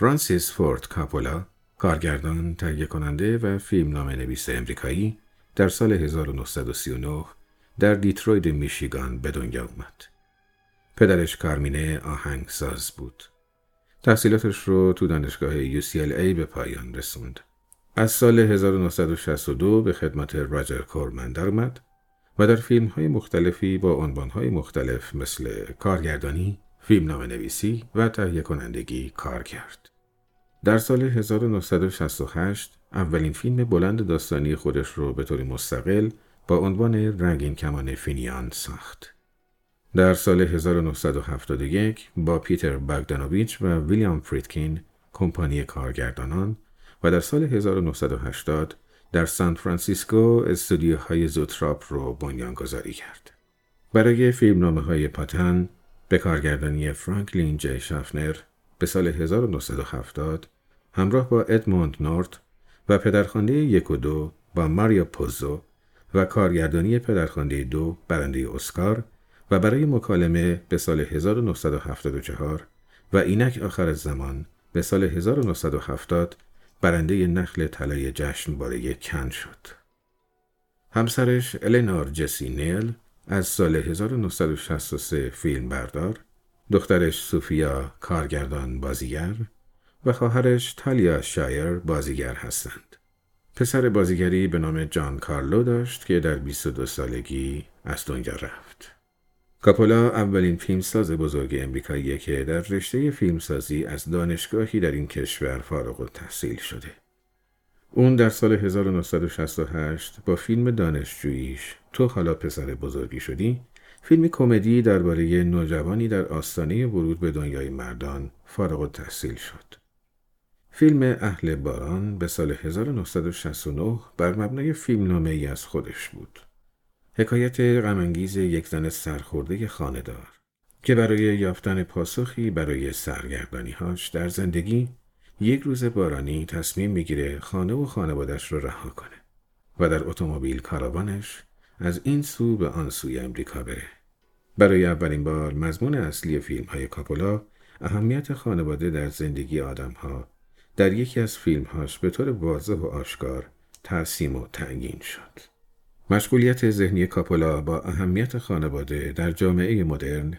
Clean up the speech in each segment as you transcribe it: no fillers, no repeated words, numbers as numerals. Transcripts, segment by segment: فرانسیس فورد کاپولا، کارگردان، تهیه کننده و فیلمنامه‌نویس آمریکایی، در سال 1939 در دیترویت میشیگان به دنیا آمد. پدرش کارمینه آهنگساز بود. تحصیلاتش رو تو دانشگاه UCLA به پایان رسوند. از سال 1962 به خدمت راجر کورمن درآمد و در فیلم‌های مختلفی با عنوان‌های مختلف مثل کارگردانی، فیلمنامه‌نویسی و تهیه کنندگی کار کرد. در سال 1968 اولین فیلم بلند داستانی خودش رو به طور مستقل با عنوان رنگین کمان فینیان ساخت. در سال 1971 با پیتر بگدانویچ و ویلیام فریدکین، کمپانی کارگردانان، و در سال 1980 در سان فرانسیسکو استودیوهای زوتراب رو بنیانگذاری کرد. برای فیلمنامه‌های پاتن به کارگردانی فرانکلین جی شفنر به سال 1970 همراه با ایدموند نورت و پدرخوانده 1 و 2 با ماریا پوزو و کارگردانی پدرخوانده 2 برنده اسکار و برای مکالمه به سال 1974 و اینک آخرالزمان به سال 1970 برنده نخل طلای جشنواره کن شد. همسرش الینار جسی نیل از سال 1963 فیلم بردار، دخترش سوفیا کارگردان بازیگر و خواهرش تالیا شایر بازیگر هستند. پسر بازیگری به نام جان کارلو داشت که در 22 سالگی از دنیا رفت. کاپولا اولین فیلمساز بزرگ امریکاییه که در رشته فیلمسازی از دانشگاهی در این کشور فارغ التحصیل شده. اون در سال 1968 با فیلم دانشجوییش تو حالا پسر بزرگی شدی، فیلم کمدی درباره نوجوانی در آستانه ورود به دنیای مردان فارغ التحصیل شد. فیلم اهل باران به سال 1969 بر مبنای فیلمنامه‌ای از خودش بود. حکایت غم‌انگیز یک زن سرخورده خانه‌دار که برای یافتن پاسخی برای سرگردانی‌هاش در زندگی یک روز بارانی تصمیم می‌گیره خانه و خانواده‌اش رو رها کنه و در اتومبیل کاروانش از این سو به آن سوی امریکا بره. برای اولین بار مضمون اصلی فیلم‌های کاپولا، اهمیت خانواده در زندگی آدم‌ها، در یکی از فیلم‌هاش به طور واضح و آشکار ترسیم و تعیین شد. مشغولیت ذهنی کاپولا با اهمیت خانواده در جامعه مدرن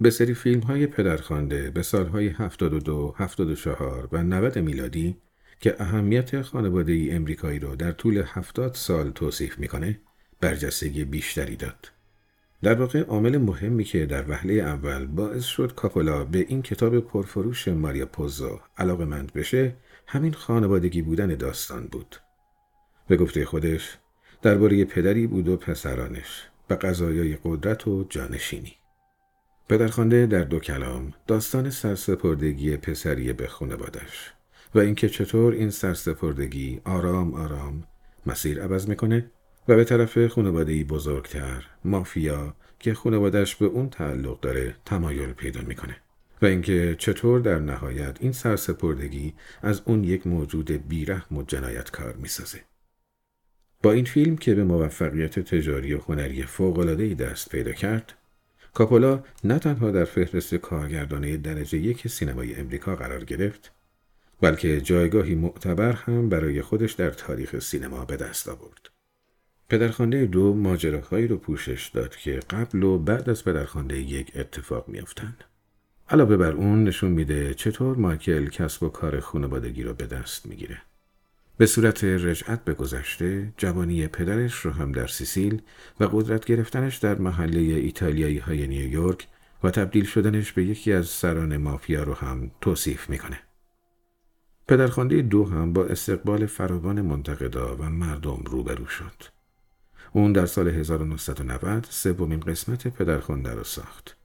به سری فیلم‌های پدرخوانده به سال‌های 72، 74 و 90 میلادی که اهمیت خانواده‌ای امریکایی را در طول 70 سال توصیف می‌کنه، برجستگی بیشتری داد. در واقع عامل مهمی که در وهله اول باعث شد کاپولا به این کتاب پرفروش ماریا پوزو علاقه‌مند بشه، همین خانوادگی بودن داستان بود. به گفته خودش درباره پدری بود و پسرانش و قضایای قدرت و جانشینی. پدرخوانده در 2 کلام داستان سرسپردگی پسری به خانواده‌اش و اینکه چطور این سرسپردگی آرام آرام مسیر عوض میکنه و به طرف خانواده‌ای بزرگتر، مافیا، که خانواده‌اش به اون تعلق داره تمایل پیدا میکنه و اینکه چطور در نهایت این سرسپردگی از اون یک موجود بیرحم و جنایتکار میسازه. با این فیلم که به موفقیت تجاری و هنری فوق‌العاده‌ای دست پیدا کرد، کاپولا نه تنها در فهرست کارگردانان درجه 1 سینمای امریکا قرار گرفت، بلکه جایگاهی معتبر هم برای خودش در تاریخ سینما به دست آورد. پدرخوانده 2 ماجراهایی رو پوشش داد که قبل و بعد از پدرخوانده 1 اتفاق می‌افتند. علاوه بر اون نشون میده چطور مایکل کسب و کار خانوادگی رو به دست می‌گیره. به صورت رجعت به گذشته، جوانی پدرش رو هم در سیسیل و قدرت گرفتنش در محله ایتالیایی های نیویورک و تبدیل شدنش به یکی از سران مافیا رو هم توصیف میکنه. پدرخوانده 2 هم با استقبال فراوان منتقدا و مردم روبرو شد. اون در سال 1990 سومین قسمت پدرخوانده رو ساخت.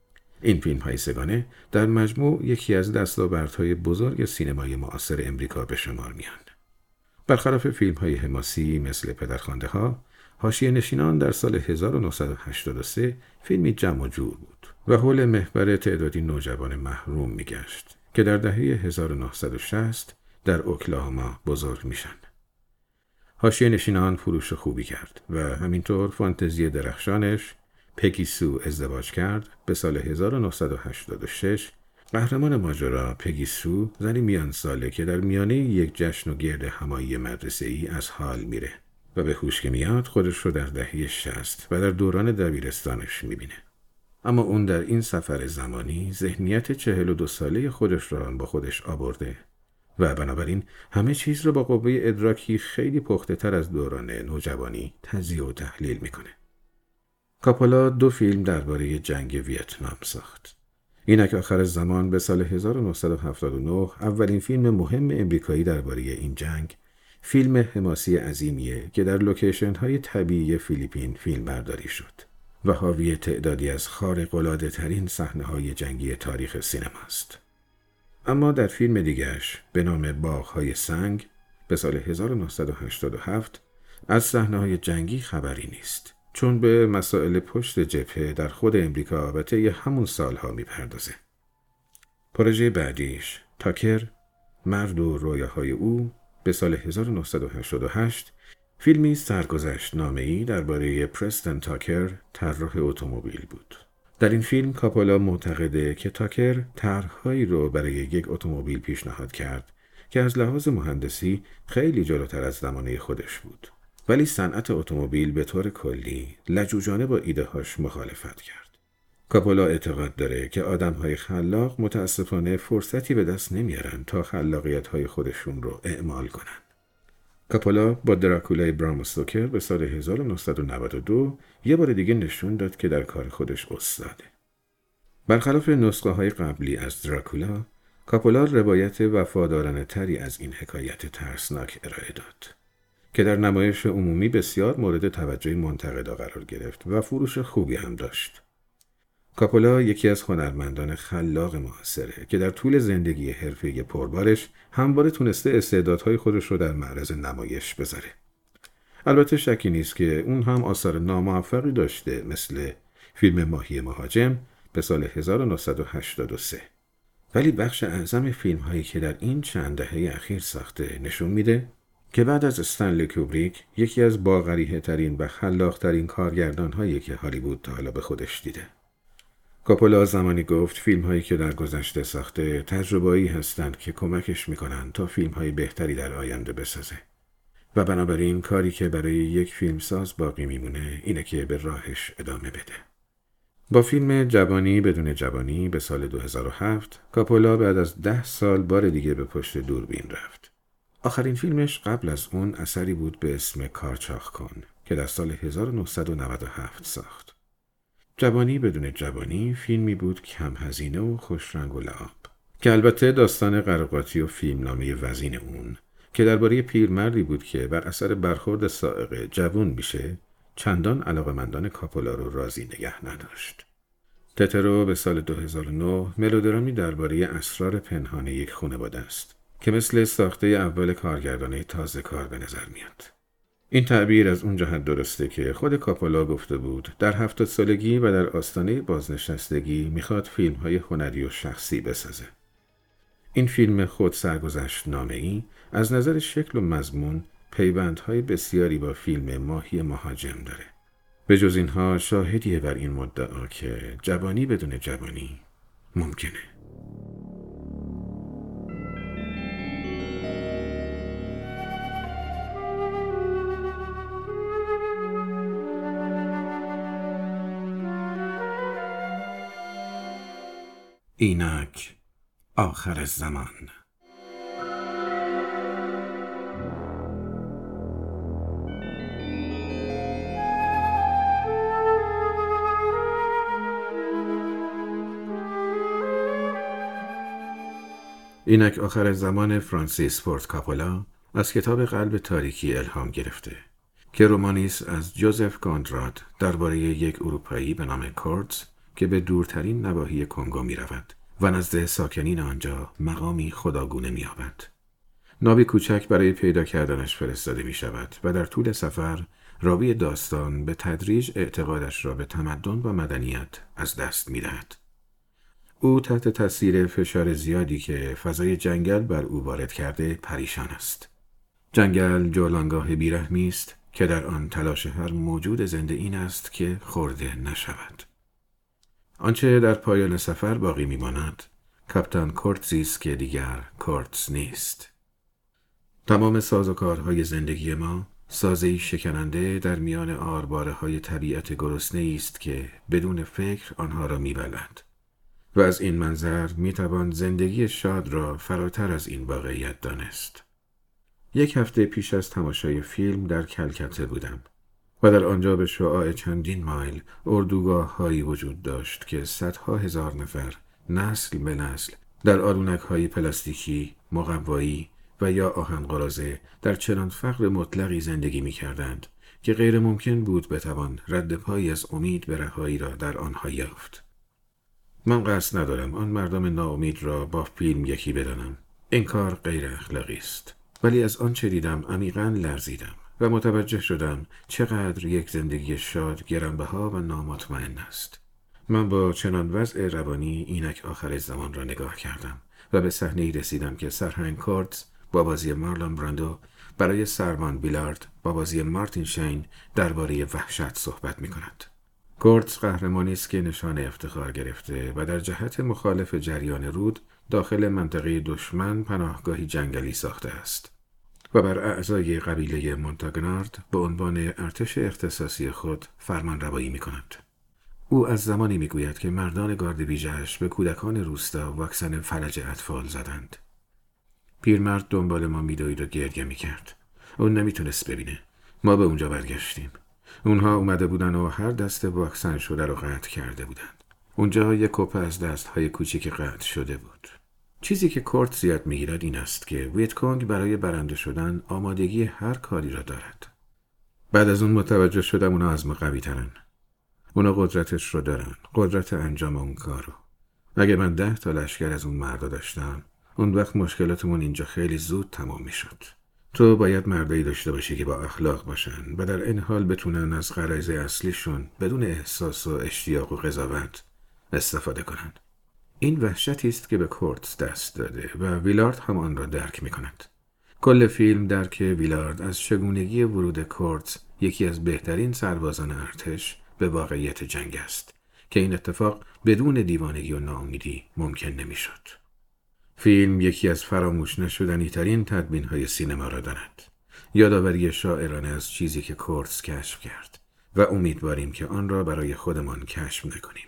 این فیلم های سگانه در مجموع یکی از دستاوردهای بزرگ سینمای معاصر امریکا به شمار میان. برخلاف فیلم‌های حماسی مثل پدرخوانده‌ها، حاشیه نشینان در سال 1983 فیلمی جمع و جور بود و حول محور تعدادی نوجوان محروم می‌گشت که در دهه 1960 در اوکلاهاما بزرگ میشن. حاشیه نشینان فروش خوبی کرد و همینطور فانتزی درخشانش پگی سو ازدواج کرد به سال 1986 قهرمان ماجرا، پگی سو، زنی میان ساله که در میانه یک جشن و گرد همایی مدرسه‌ای از حال میره و به هوش که میاد خودش رو در دهه 60 و در دوران دبیرستانش میبینه. اما اون در این سفر زمانی ذهنیت 42 ساله خودش را با خودش آورده و بنابراین همه چیز رو با قوه ادراکی خیلی پخته تر از دوران نوجوانی تجزیه و تحلیل میکنه. کاپولا 2 فیلم درباره جنگ ویتنام ساخت. اینک آخرالزمان به سال 1979 اولین فیلم مهم امریکایی درباره این جنگ، فیلم حماسی عظیمیه که در لوکیشن‌های طبیعی فیلیپین فیلم برداری شد و حاوی تعدادی از خارق‌العاده‌ترین صحنه‌های جنگی تاریخ سینما است. اما در فیلم دیگرش به نام باغ‌های سنگ به سال 1987 از صحنه‌های جنگی خبری نیست، چون به مسائل پشت جبهه در خود امریکا و طی همون سالها میپردازه. پروژه بعدیش، تاکر، مرد و رویاهای او، به سال 1988 فیلمی سرگذشت‌نامه‌ای درباره پرستن تاکر، طراح اتومبیل بود. در این فیلم کاپولا معتقده که تاکر طرح‌هایی رو برای یک اتومبیل پیشنهاد کرد که از لحاظ مهندسی خیلی جلوتر از زمانه خودش بود، ولی صنعت اتومبیل به طور کلی لجوجانه با ایده‌هاش مخالفت کرد. کاپولا اعتقاد داره که آدم‌های خلاق متأسفانه فرصتی به دست نمیارن تا خلاقیت‌های خودشون رو اعمال کنن. کاپولا با دراکولای برامو سوکر به سال 1992 یه بار دیگه نشون داد که در کار خودش استاده. برخلاف نسخه‌های قبلی از دراکولا، کاپولا روایت وفادارانه تری از این حکایت ترسناک ارائه داد که در نمایش عمومی بسیار مورد توجه منتقدا قرار گرفت و فروش خوبی هم داشت. کاپولا یکی از هنرمندان خلاق معاصره که در طول زندگی حرفه‌ای پربارش همواره تونسته استعدادهای خودش رو در معرض نمایش بذاره. البته شکی نیست که اون هم آثار ناموفقی داشته، مثل فیلم ماهی مهاجم به سال 1983. ولی بخش اعظم فیلم‌هایی که در این چند دهه اخیر ساخته نشون میده که بعد از استنلی کوبریک یکی از باغریحه‌ترین و خلاق‌ترین کارگردان‌هایی که هالیوود تا حالا به خودش دیده. کاپولا زمانی گفت فیلم‌هایی که در گذشته ساخته تجربه‌ای هستند که کمکش می‌کنند تا فیلم‌های بهتری در آینده بسازه و بنابراین کاری که برای یک فیلمساز باقی می‌مونه اینه که به راهش ادامه بده. با فیلم جوانی بدون جوانی به سال 2007 کاپولا بعد از 10 سال بار دیگه به پشت دوربین رفت. آخرین فیلمش قبل از اون اثری بود به اسم کارچاخ کن که در سال 1997 ساخت. جوانی بدون جوانی فیلمی بود کم هزینه و خوش رنگ و لعاب که البته داستان قراقاتی و فیلمنامه وزین اون که درباره پیرمردی بود که بر اثر برخورد سائقه جوان میشه چندان علاقمندان کاپولا رو راضی نگه نداشت. تترو به سال 2009 ملودرامی درباره اسرار پنهان یک خانواده است که مثل ساخته اول کارگردانه تازه کار به نظر میاد. این تعبیر از اون جهت درسته که خود کاپولا گفته بود در 70 سالگی و در آستانه بازنشستگی میخواد فیلم‌های هنری و شخصی بسازه. این فیلم خود سرگذشت‌نامه‌ای از نظر شکل و مضمون پیوندهای بسیاری با فیلم ماهی مهاجم داره. به جز اینها شاهدیه بر این مدعا که جوانی بدون جوانی ممکنه. اینک آخرالزمان. اینک آخرالزمان فرانسیس فورد کاپولا از کتاب قلب تاریکی الهام گرفته که رمانی است از جوزف کنراد درباره یک اروپایی به نام کورتز که به دورترین نواحی کنگا می رود و نزد ساکنین آنجا مقامی خداگونه می یابد. نابی کوچک برای پیدا کردنش فرستاده می شود و در طول سفر راوی داستان به تدریج اعتقادش را به تمدن و مدنیت از دست می دهد. او تحت تاثیر فشار زیادی که فضای جنگل بر او وارد کرده پریشان است. جنگل جولانگاه بیرحمی است که در آن تلاش هر موجود زنده این است که خورده نشود. آنچه در پایان سفر باقی میماند کاپیتان کورتزی است که دیگر کورتز نیست. تمام سازوکارهای زندگی ما سازه‌ای شکننده در میان آرباره‌های طبیعت گرسنه‌ای است که بدون فکر آنها را می‌بلند و از این منظر می‌توان زندگی شاد را فراتر از این واقعیت دانست. یک هفته پیش از تماشای فیلم در کلکته بودم و در آنجا به شعاع چندین مایل اردوگاه‌هایی وجود داشت که صدها هزار نفر نسل به نسل در آرونک‌های پلاستیکی، مقوایی و یا آهن‌قراضه در چنان فقر مطلقی زندگی می‌کردند که غیر ممکن بود بتوان رد پایی از امید به رهایی را در آنها یافت. من قصد ندارم آن مردم ناامید را با فیلم یکی بدانم. این کار غیر اخلاقی است. ولی از آن چه دیدم عمیقاً لرزیدم و متوجه شدم چقدر یک زندگی شاد گرانبها و نامطمئن است. من با چنان وضع روانی اینک آخرالزمان را نگاه کردم و به صحنه‌ای رسیدم که سرهنگ کورتز با بازی مارلون براندو برای سرمان بیلارد با بازی مارتین شین درباره وحشت صحبت می کند. کورتز قهرمانی است که نشان افتخار گرفته و در جهت مخالف جریان رود داخل منطقه دشمن پناهگاهی جنگلی ساخته است و بر اعضای قبیله مونتاگنارد به عنوان ارتش اختصاصی خود فرمان روایی می کند. او از زمانی می گوید که مردان گارد بیجهش به کودکان روستا واکسن فلج اطفال زدند. پیرمرد دنبال ما میدوید و گریه میکرد. اون نمیتونست ببینه. ما به اونجا برگشتیم. اونها اومده بودن و هر دسته واکسن شده رو قطع کرده بودند. اونجا یک کپه از دستهای کوچیک قطع شده بود. چیزی که کورت زیاد میگیرد این است که ویتکونگ برای برنده شدن آمادگی هر کاری را دارد. بعد از اون متوجه شدم اونا از ما قوی ترن. اونا قدرتش رو دارن. قدرت انجام اون کارو. اگه من 10 تا لشکر از اون مردا داشتم، اون وقت مشکلاتمون اینجا خیلی زود تمام می شد. تو باید مردایی داشته باشی که با اخلاق باشن و در این حال بتونن از غرایز اصلیشون بدون احساس و اشتیاق و قضاوت استفاده کنن. این وحشتی است که به کورتز دست داده و ویلارد هم آن را درک می کند. کل فیلم درک ویلارد از چگونگی ورود کورتز، یکی از بهترین سربازان ارتش، به واقعیت جنگ است که این اتفاق بدون دیوانگی و ناامیدی ممکن نمی شد. فیلم یکی از فراموش نشدنی ترین تدوین‌های سینما را دارد. یادآوری شاعرانه از چیزی که کورتز کشف کرد و امیدواریم که آن را برای خودمان کشف نکنیم.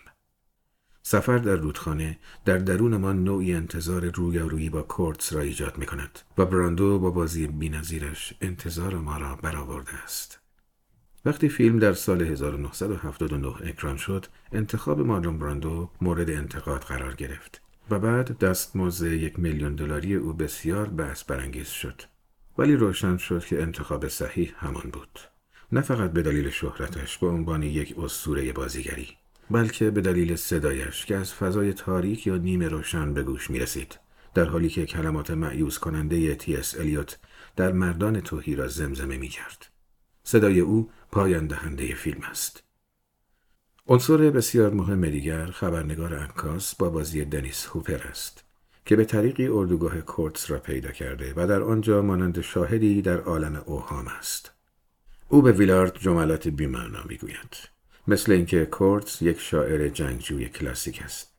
سفر در رودخانه در درونمان نوعی انتظار رویارویی با کورتز را ایجاد می‌کند و براندو با بازی بی‌نظیرش انتظار ما را برآورده است. وقتی فیلم در سال 1979 اکران شد، انتخاب مارلون براندو مورد انتقاد قرار گرفت و بعد دستمزد $1,000,000 او بسیار بحث برانگیز شد، ولی روشن شد که انتخاب صحیح همان بود، نه فقط به دلیل شهرتش به عنوان یک اسطوره بازیگری، بلکه به دلیل صدایش که از فضای تاریک یا نیمه روشن به گوش می رسید، در حالی که کلمات مأیوس کننده تی اس الیوت در مردان توهی را زمزمه می کرد. صدای او پایان دهنده فیلم است. عنصر بسیار مهم دیگر خبرنگار عکاس با بازی دنیس هوپر است که به طریقی اردوگاه کورتز را پیدا کرده و در آنجا مانند شاهدی در عالم اوهام است. او به ویلارد جملات بی‌معنا میگوید، مثل اینکه کورتز یک شاعر جنگجوی کلاسیک است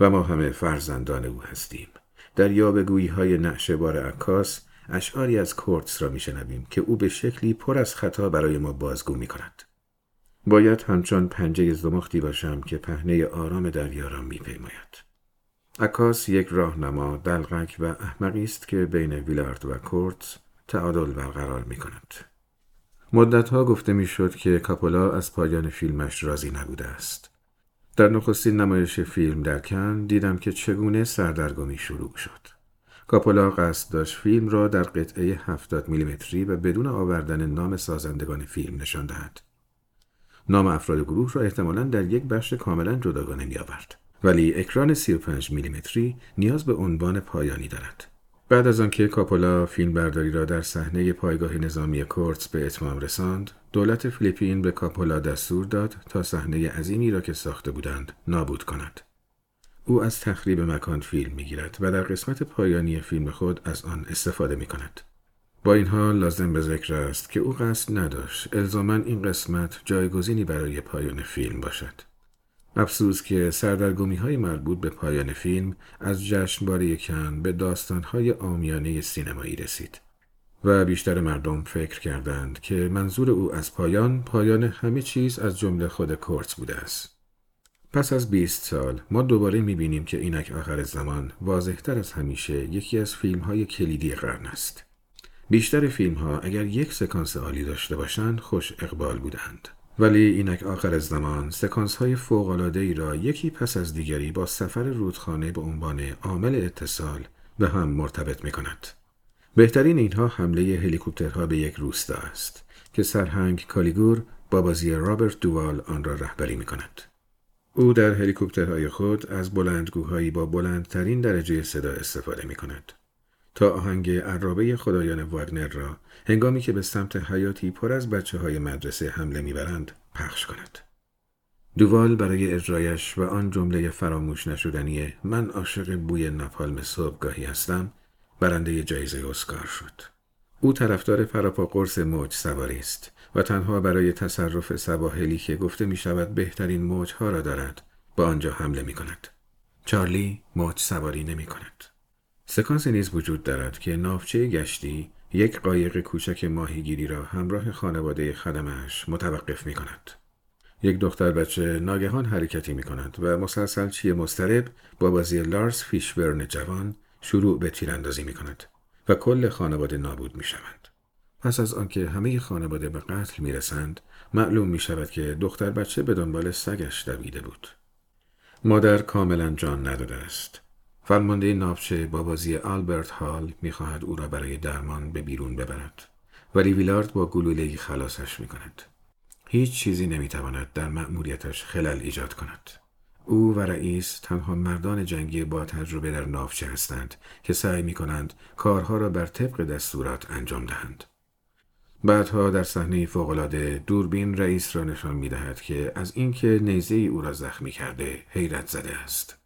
و ما همه فرزندان او هستیم. در یاوه‌گویی‌های نقشه‌بار عکاس اشعاری از کورتز را میشنویم که او به شکلی پر از خطا برای ما بازگو میکند. باید همچون پنجه زمختی باشم که پهنه آرام دریا را میپیماید. عکاس یک راهنما دلقک و احمقی است که بین ویلارد و کورتز تعادل برقرار میکند. مدتها گفته میشد که کاپولا از پایان فیلمش راضی نبوده است. در نخستین نمایش فیلم در کن دیدم که چگونه سردرگمی شروع شد. کاپولا قصد داشت فیلم را در قطعه 70 میلیمتری و بدون آوردن نام سازندگان فیلم نشان دهد. نام افراد گروه را احتمالاً در یک بخش کاملاً جداگانه می‌آورد، ولی اکران 35 میلیمتری نیاز به عنوان پایانی دارد. بعد از آنکه کاپولا فیلم برداری را در صحنه پایگاه نظامی کورتز به اتمام رساند، دولت فیلیپین به کاپولا دستور داد تا صحنه عظیمی را که ساخته بودند نابود کند. او از تخریب مکان فیلم می‌گیرد و در قسمت پایانی فیلم خود از آن استفاده می‌کند. با این حال لازم به ذکر است که او قصد نداشت الزاماً این قسمت جایگزینی برای پایان فیلم باشد. افسوس که سردرگمی‌های مربوط به پایان فیلم از جشنواره کن به داستان‌های عامیانه سینمایی رسید و بیشتر مردم فکر کردند که منظور او از پایان همه چیز از جمله خود کورتز بوده است. پس از 20 سال ما دوباره می‌بینیم که اینک آخرالزمان واضح‌تر از همیشه یکی از فیلم‌های کلیدی قرن است. بیشتر فیلم‌ها اگر یک سکانس عالی داشته باشند خوش اقبال بودند، ولی اینک آخرالزمان سکانس‌های فوق‌العاده‌ای را یکی پس از دیگری با سفر رودخانه به عنوان عامل اتصال به هم مرتبط می‌کند. بهترین اینها حمله هلیکوپترها به یک روستا است که سرهنگ کالیگور با بازی رابرت دووال آن را رهبری می‌کند. او در هلیکوپترهای خود از بلندگوهایی با بلندترین درجه صدا استفاده می‌کند تا آهنگ عرابه خدایان وارنر را هنگامی که به سمت حیاتی پر از بچه‌های مدرسه حمله می‌برند پخش کند. دووال برای اجرایش و آن جمله فراموش نشدنی من عاشق بوی نپالم صبحگاهی هستم برنده جایزه اسکار شد. او طرفدار پراپا قرص موج سواری است و تنها برای تصرف سواحلی که گفته می شود بهترین موجها را دارد با آنجا حمله می کند. چارلی موج سواری نمی کند. سکانس نیز وجود دارد که ناوچه گشتی یک قایق کوچک ماهیگیری را همراه خانواده خدمه‌اش متوقف می کند. یک دختر بچه ناگهان حرکتی می کند و مسلسل چی مضطرب با بازی لارس فیشبرن جوان شروع به تیراندازی می کند و کل خانواده نابود می شوند. پس از آنکه همه خانواده به قتل می رسند، معلوم می شود که دختر بچه به دنبال سگش دویده بود. مادر کاملا جان نداده است. فرمانده ناوچه با بازی آلبرت هال می خواهد او را برای درمان به بیرون ببرد، ولی ویلارد با گلوله‌ای خلاصش می کند. هیچ چیزی نمی تواند در مأموریتش خلل ایجاد کند. او و رئیس تنها مردان جنگی با تجربه در ناوچه هستند که سعی می کنند کارها را بر طبق دستورات انجام دهند. بعدها در صحنه فوق‌العاده دوربین رئیس را نشان می دهد که از اینکه نیزه او را زخمی کرده حیرت زده است.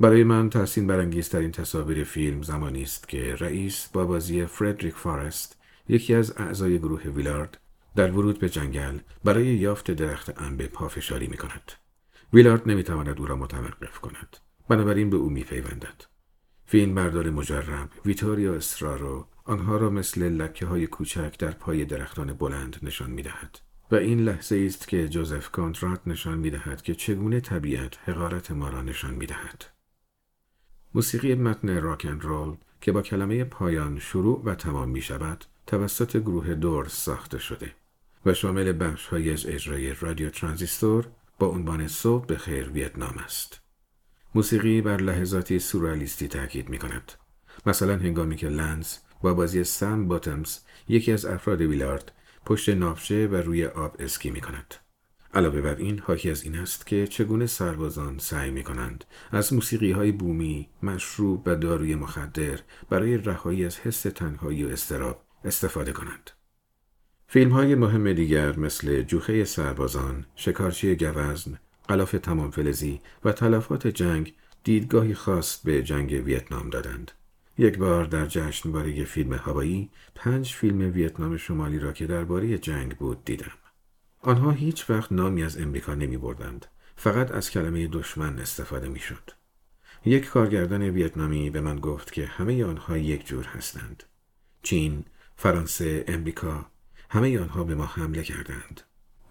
برای من تحسین برانگیزترین تصاویر فیلم زمانی است که رئیس با بازی فردریک فارست یکی از اعضای گروه ویلارد در ورود به جنگل برای یافت درخت انبه پافشاری می کند. ویلارد نمی‌تواند او را متوقف کند. بنابراین به او می‌پیوندد. فیلمبردار مجرب ویتوریا استرارو آنها را مثل لکه‌های کوچک در پای درختان بلند نشان می‌دهد و این لحظه است که جوزف کنراد نشان می‌دهد که چگونه طبیعت حقارت ما را نشان می‌دهد. موسیقی متن راک اند رول که با کلمه پایان شروع و تمام می‌شود، توسط گروه دورز ساخته شده و شامل بخش‌های از اجرای رادیو ترانزیستور با عنوان صبح به خیر ویتنام است. موسیقی بر لحظاتی سورئالیستی تاکید می کند. مثلا هنگامی که لنز با بازی سم باتمز یکی از افراد ویلارد پشت ناوچه و روی آب اسکی می کند. علاوه بر این حاکی از این است که چگونه سربازان سعی می کنند از موسیقی های بومی، مشروب و داروی مخدر برای رهایی از حس تنهایی و اضطراب استفاده کنند. فیلم‌های مهم دیگر مثل جوخه سربازان، شکارچی گوزن، غلاف تمام فلزی و تلفات جنگ دیدگاهی خاص به جنگ ویتنام دادند. یک بار در جشنواره فیلم هاوایی 5 فیلم ویتنام شمالی را که درباره جنگ بود دیدم. آنها هیچ وقت نامی از امریکا نمی‌بردند، فقط از کلمه دشمن استفاده می‌شد. یک کارگردان ویتنامی به من گفت که همه آنها یک جور هستند. چین، فرانسه، امریکا همه آنها به ما حمله کردند.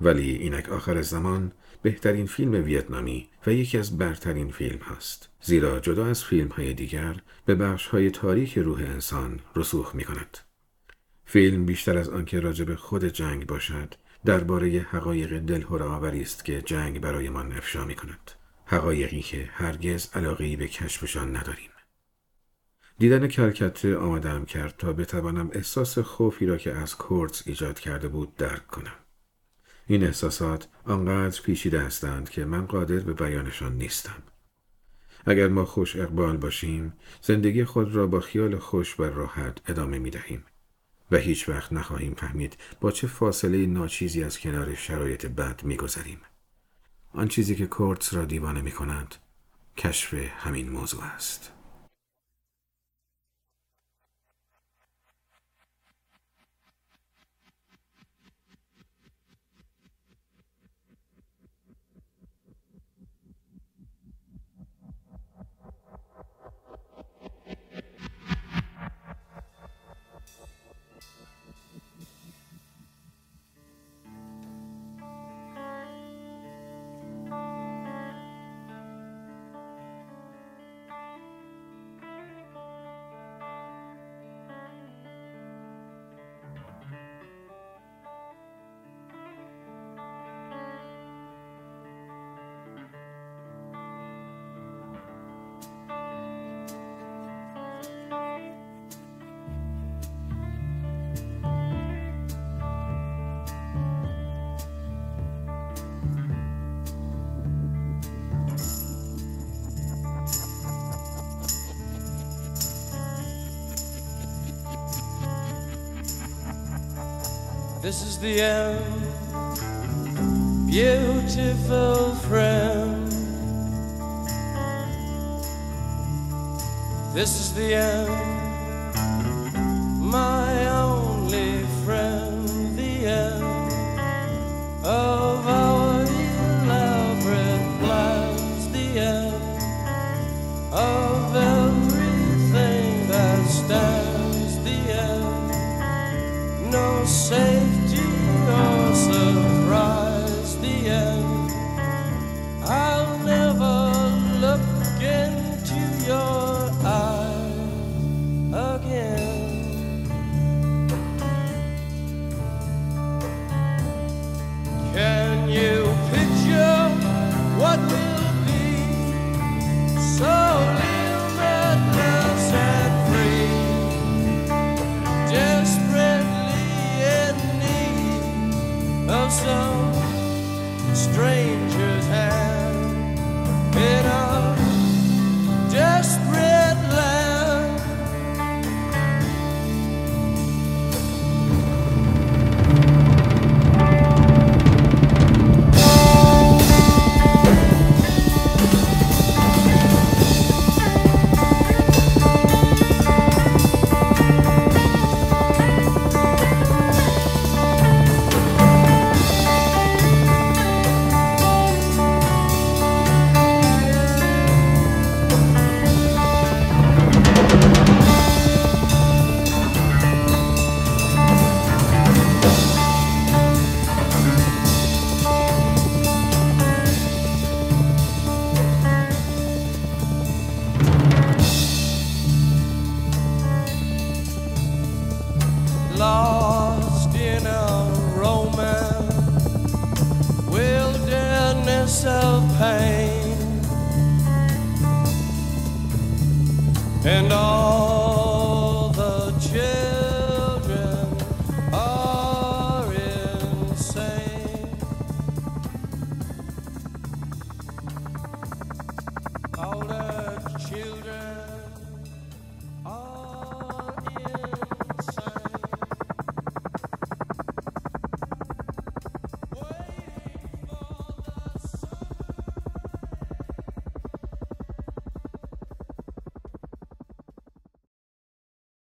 ولی اینک آخرالزمان بهترین فیلم ویتنامی و یکی از برترین فیلم هاست، زیرا جدا از فیلم های دیگر به بخش های تاریک روح انسان رسوخ می کند. فیلم بیشتر از آنکه راجب خود جنگ باشد درباره حقایق دلهره‌آوری است که جنگ برای ما افشا می کند، حقایقی که هرگز علاقه‌ای به کشفشان نداریم. دیدن کلکته آمادم کرد تا بتوانم احساس خوفی را که از کورتز ایجاد کرده بود درک کنم. این احساسات آنقدر پیچیده هستند که من قادر به بیانشان نیستم. اگر ما خوش اقبال باشیم، زندگی خود را با خیال خوش و راحت ادامه می دهیم و هیچ وقت نخواهیم فهمید با چه فاصله ناچیزی از کنار شرایط بد می گذریم. آن چیزی که کورتز را دیوانه می کند، کشف همین موضوع است. This is the end, beautiful friend. This is the end, my only friend, the end of our elaborate plans, the end of everything that stands, the end, no safety or surprise, the end. I'll never look into your stranger's hand in a desperate and all